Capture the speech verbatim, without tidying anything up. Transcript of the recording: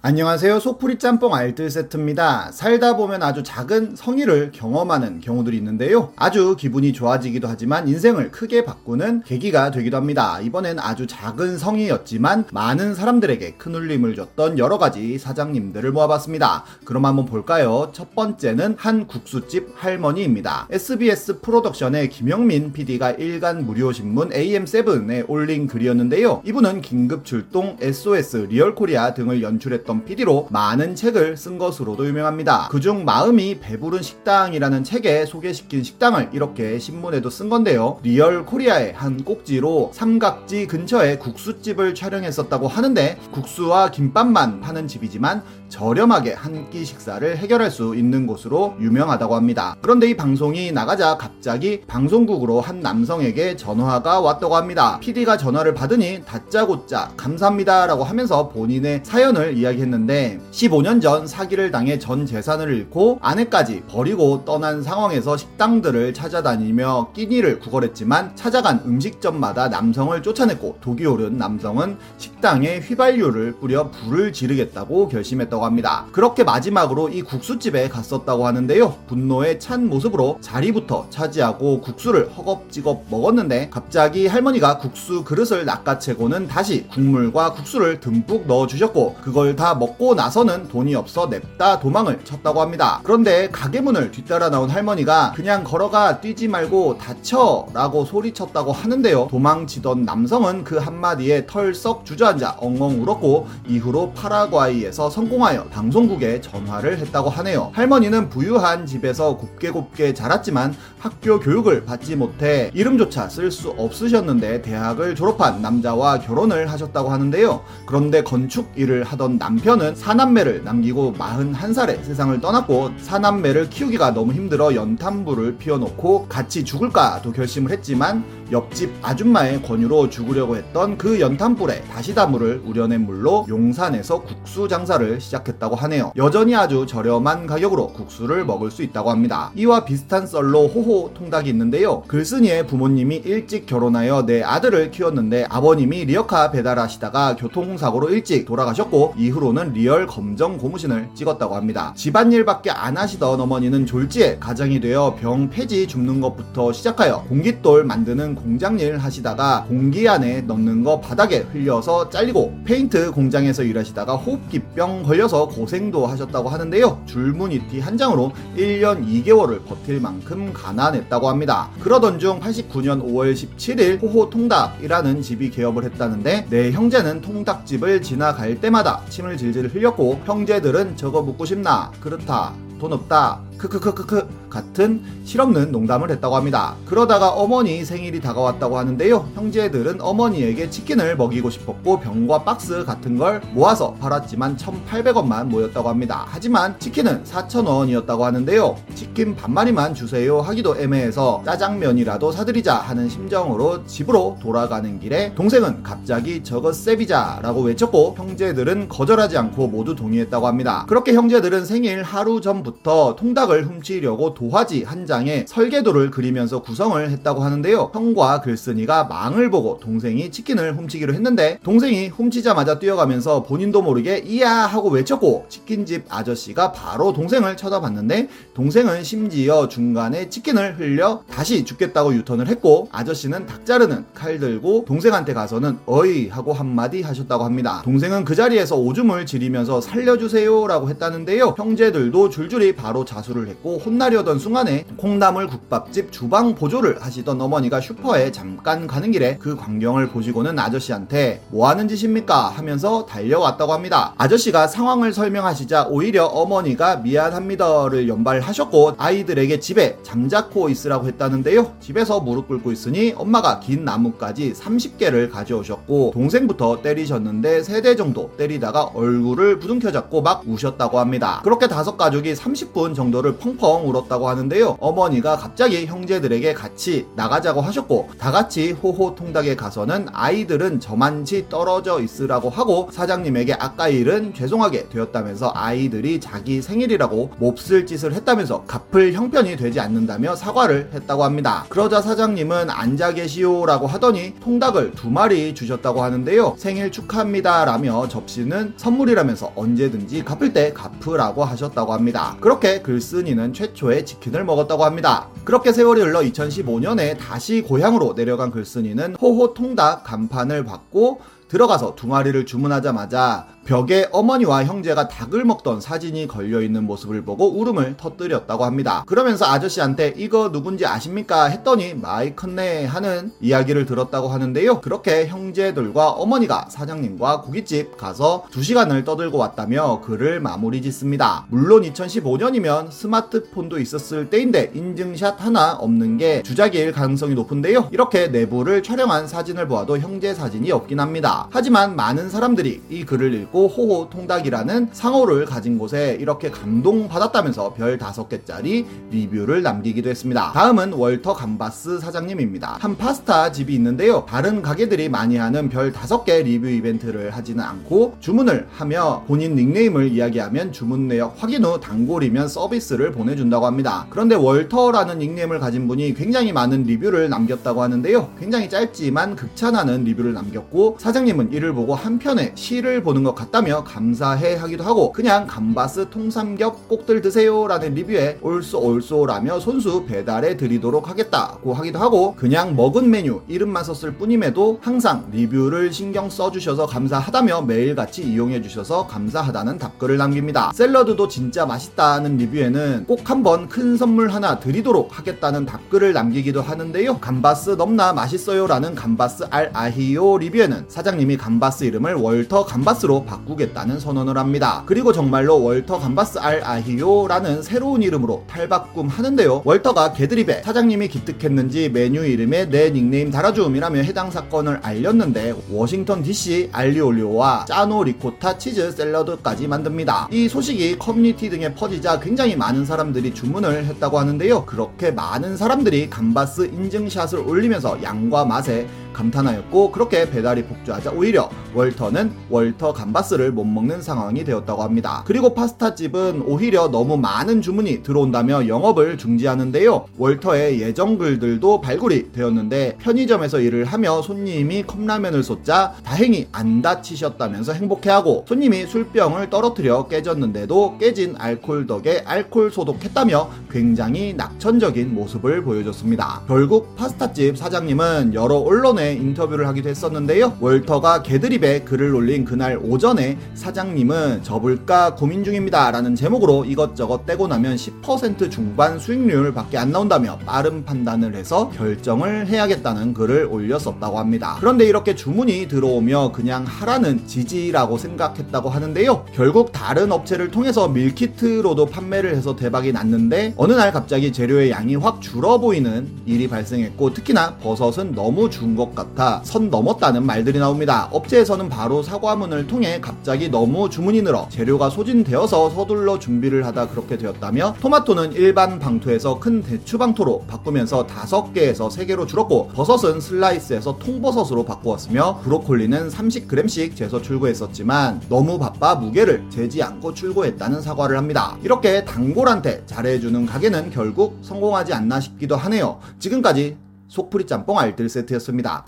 안녕하세요. 속풀이 짬뽕 알뜰 세트입니다. 살다 보면 아주 작은 성의를 경험하는 경우들이 있는데요. 아주 기분이 좋아지기도 하지만 인생을 크게 바꾸는 계기가 되기도 합니다. 이번엔 아주 작은 성의였지만 많은 사람들에게 큰 울림을 줬던 여러가지 사장님들을 모아봤습니다. 그럼 한번 볼까요? 첫 번째는 한 국수집 할머니입니다. 에스비에스 프로덕션의 김영민 피디가 일간 무료신문 에이엠 세븐에 올린 글이었는데요. 이분은 긴급출동, 에스오에스, 리얼코리아 등을 연출했던 피디로 많은 책을 쓴 것으로도 유명합니다. 그중 마음이 배부른 식당이라는 책에 소개시킨 식당을 이렇게 신문에도 쓴 건데요. 리얼 코리아의 한 꼭지로 삼각지 근처에 국수집을 촬영했었다고 하는데, 국수와 김밥만 파는 집이지만 저렴하게 한 끼 식사를 해결할 수 있는 곳으로 유명하다고 합니다. 그런데 이 방송이 나가자 갑자기 방송국으로 한 남성에게 전화가 왔다고 합니다. 피디가 전화를 받으니 다짜고짜 감사합니다 라고 하면서 본인의 사연을 이야기했습니다. 했는데 십오 년 전 사기를 당해 전 재산을 잃고 아내까지 버리고 떠난 상황에서 식당들을 찾아다니며 끼니를 구걸했지만 찾아간 음식점마다 남성을 쫓아냈고, 독이 오른 남성은 식당에 휘발유를 뿌려 불을 지르겠다고 결심했다고 합니다. 그렇게 마지막으로 이 국수집에 갔었다고 하는데요. 분노에 찬 모습으로 자리부터 차지하고 국수를 허겁지겁 먹었는데, 갑자기 할머니가 국수 그릇을 낚아채고는 다시 국물과 국수를 듬뿍 넣어주셨고, 그걸 다 먹고 나서는 돈이 없어 냅다 도망을 쳤다고 합니다. 그런데 가게 문을 뒤따라 나온 할머니가 그냥 걸어가, 뛰지 말고 다쳐 라고 소리쳤다고 하는데요. 도망치던 남성은 그 한마디에 털썩 주저앉아 엉엉 울었고, 이후로 파라과이에서 성공하여 방송국에 전화를 했다고 하네요. 할머니는 부유한 집에서 곱게 곱게 자랐지만 학교 교육을 받지 못해 이름조차 쓸 수 없으셨는데, 대학을 졸업한 남자와 결혼을 하셨다고 하는데요. 그런데 건축 일을 하던 남 남편은 사남매를 남기고 마흔한 살에 세상을 떠났고, 사남매를 키우기가 너무 힘들어 연탄불을 피워놓고 같이 죽을까도 결심을 했지만, 옆집 아줌마의 권유로 죽으려고 했던 그 연탄불에 다시다물을 우려낸 물로 용산에서 국수 장사를 시작했다고 하네요. 여전히 아주 저렴한 가격으로 국수를 먹을 수 있다고 합니다. 이와 비슷한 썰로 호호통닭이 있는데요. 글쓴이의 부모님이 일찍 결혼하여 내 아들을 키웠는데, 아버님이 리어카 배달하시다가 교통사고로 일찍 돌아가셨고, 이후 로는 리얼 검정 고무신을 찍었다고 합니다. 집안일밖에 안 하시던 어머니는 졸지에 가장이 되어 병 폐지 줍는 것부터 시작하여 공깃돌 만드는 공장일 하시다가 공기 안에 넣는 거 바닥에 흘려서 잘리고, 페인트 공장에서 일하시다가 호흡기병 걸려서 고생도 하셨다고 하는데요. 줄무늬티 한 장으로 일 년 이 개월을 버틸 만큼 가난했다고 합니다. 그러던 중 팔십구 년 오월 십칠 일 호호통닭이라는 집이 개업을 했다는데, 내 형제는 통닭집을 지나갈 때마다 침을 질질 흘렸고, 형제들은 저거 먹고 싶나? 그렇다. 돈 없다. 크크크크크 같은 실없는 농담을 했다고 합니다. 그러다가 어머니 생일이 다가왔다고 하는데요. 형제들은 어머니에게 치킨을 먹이고 싶었고 병과 박스 같은 걸 모아서 팔았지만 천팔백 원만 모였다고 합니다. 하지만 치킨은 사천 원이었다고 하는데요. 치킨 반마리만 주세요 하기도 애매해서 짜장면이라도 사드리자 하는 심정으로 집으로 돌아가는 길에 동생은 갑자기 저거 세비자 라고 외쳤고, 형제들은 거절하지 않고 모두 동의했다고 합니다. 그렇게 형제들은 생일 하루 전부터 통닭 을 훔치려고 도화지 한 장에 설계도를 그리면서 구성을 했다고 하는데요. 형과 글쓴이가 망을 보고 동생이 치킨을 훔치기로 했는데, 동생이 훔치자마자 뛰어가면서 본인도 모르게 이야 하고 외쳤고, 치킨집 아저씨가 바로 동생을 쳐다봤는데, 동생은 심지어 중간에 치킨을 흘려 다시 죽겠다고 유턴을 했고, 아저씨는 닭 자르는 칼 들고 동생한테 가서는 어이 하고 한마디 하셨다고 합니다. 동생은 그 자리에서 오줌을 지리면서 살려주세요 라고 했다는데요. 형제들도 줄줄이 바로 자수를 했고, 혼나려던 순간에 콩나물 국밥집 주방 보조를 하시던 어머니가 슈퍼에 잠깐 가는 길에 그 광경을 보시고는 아저씨한테 뭐하는 짓입니까 하면서 달려왔다고 합니다. 아저씨가 상황을 설명하시자 오히려 어머니가 미안합니다를 연발하셨고, 아이들에게 집에 잠자코 있으라고 했다는데요. 집에서 무릎 꿇고 있으니 엄마가 긴 나뭇가지 삼십 개를 가져오셨고, 동생부터 때리셨는데 세 대 정도 때리다가 얼굴을 부둥켜 잡고 막 우셨다고 합니다. 그렇게 다섯 가족이 삼십 분 정도를 모를 펑펑 울었다고 하는데요. 어머니가 갑자기 형제들에게 같이 나가자고 하셨고 다같이 호호통닭에 가서는 아이들은 저만치 떨어져 있으라고 하고 사장님에게 아까 일은 죄송하게 되었다면서 아이들이 자기 생일이라고 몹쓸 짓을 했다면서 갚을 형편이 되지 않는다며 사과를 했다고 합니다. 그러자 사장님은 앉아 계시오 라고 하더니 통닭을 두 마리 주셨다고 하는데요. 생일 축하합니다 라며 접시는 선물이라면서 언제든지 갚을 때 갚으라고 하셨다고 합니다. 그렇게 글쓴이는 최초의 치킨을 먹었다고 합니다. 그렇게 세월이 흘러 이천십오 년에 다시 고향으로 내려간 글쓴이는 호호통닭 간판을 받고 들어가서 두 마리를 주문하자마자 벽에 어머니와 형제가 닭을 먹던 사진이 걸려있는 모습을 보고 울음을 터뜨렸다고 합니다. 그러면서 아저씨한테 이거 누군지 아십니까? 했더니 마이 컸네 하는 이야기를 들었다고 하는데요. 그렇게 형제들과 어머니가 사장님과 고깃집 가서 두 시간을 떠들고 왔다며 글을 마무리 짓습니다. 물론 이천십오 년이면 스마트폰도 있었을 때인데 인증샷 하나 없는 게 주작일 가능성이 높은데요. 이렇게 내부를 촬영한 사진을 보아도 형제 사진이 없긴 합니다. 하지만 많은 사람들이 이 글을 읽고 호호통닭이라는 상호를 가진 곳에 이렇게 감동받았다면서 별 다섯 개짜리 리뷰를 남기기도 했습니다. 다음은 월터 감바스 사장님입니다. 한 파스타 집이 있는데요. 다른 가게들이 많이 하는 별 다섯 개 리뷰 이벤트를 하지는 않고 주문을 하며 본인 닉네임을 이야기하면 주문 내역 확인 후 단골이면 서비스를 보내준다고 합니다. 그런데 월터라는 닉네임을 가진 분이 굉장히 많은 리뷰를 남겼다고 하는데요. 굉장히 짧지만 극찬하는 리뷰를 남겼고 사장님은 이를 보고 한편의 시를 보는 것 같아요 다며 감사해 하기도 하고 그냥 감바스 통삼겹 꼭들 드세요 라는 리뷰에 올쏘 올쏘 라며 손수 배달해 드리도록 하겠다고 하기도 하고 그냥 먹은 메뉴 이름만 썼을 뿐임에도 항상 리뷰를 신경 써주셔서 감사하다며 매일같이 이용해 주셔서 감사하다는 답글을 남깁니다. 샐러드도 진짜 맛있다는 리뷰에는 꼭 한번 큰 선물 하나 드리도록 하겠다는 답글을 남기기도 하는데요. 감바스 넘나 맛있어요 라는 감바스 알 아히요 리뷰에는 사장님이 감바스 이름을 월터 감바스로 바꾸었습니다. 바꾸겠다는 선언을 합니다. 그리고 정말로 월터 감바스 알 아히요라는 새로운 이름으로 탈바꿈 하는데요. 월터가 개드립에 사장님이 기특했는지 메뉴 이름에 내 닉네임 달아주음이라며 해당 사건을 알렸는데 워싱턴 디씨 알리올리오와 짜노 리코타 치즈 샐러드까지 만듭니다. 이 소식이 커뮤니티 등에 퍼지자 굉장히 많은 사람들이 주문을 했다고 하는데요. 그렇게 많은 사람들이 감바스 인증샷을 올리면서 양과 맛에 감탄하였고 그렇게 배달이 폭주하자 오히려 월터는 월터 감바스를 못 먹는 상황이 되었다고 합니다. 그리고 파스타집은 오히려 너무 많은 주문이 들어온다며 영업을 중지하는데요. 월터의 예전 글들도 발굴이 되었는데 편의점에서 일을 하며 손님이 컵라면을 쏟자 다행히 안 다치셨다면서 행복해하고 손님이 술병을 떨어뜨려 깨졌는데도 깨진 알코올 덕에 알코올 소독했다며 굉장히 낙천적인 모습을 보여줬습니다. 결국 파스타집 사장님은 여러 언론에 인터뷰를 하기도 했었는데요. 월터가 개드립에 글을 올린 그날 오전에 사장님은 접을까 고민 중입니다 라는 제목으로 이것저것 떼고 나면 십 퍼센트 중반 수익률 밖에 안 나온다며 빠른 판단을 해서 결정을 해야겠다는 글을 올렸었다고 합니다. 그런데 이렇게 주문이 들어오며 그냥 하라는 지지라고 생각했다고 하는데요. 결국 다른 업체를 통해서 밀키트로도 판매를 해서 대박이 났는데 어느 날 갑자기 재료의 양이 확 줄어 보이는 일이 발생했고 특히나 버섯은 너무 준 것 같아 선 넘었다는 말들이 나옵니다. 업체에서는 바로 사과문을 통해 갑자기 너무 주문이 늘어 재료가 소진되어서 서둘러 준비를 하다 그렇게 되었다며 토마토는 일반 방토에서 큰 대추 방토로 바꾸면서 다섯 개에서 세 개로 줄었고 버섯은 슬라이스에서 통버섯으로 바꾸었으며 브로콜리는 삼십 그램씩 재서 출고했었지만 너무 바빠 무게를 재지 않고 출고했다는 사과를 합니다. 이렇게 단골한테 잘해주는 가게는 결국 성공하지 않나 싶기도 하네요. 지금까지 속풀이 짬뽕 알뜰 세트였습니다.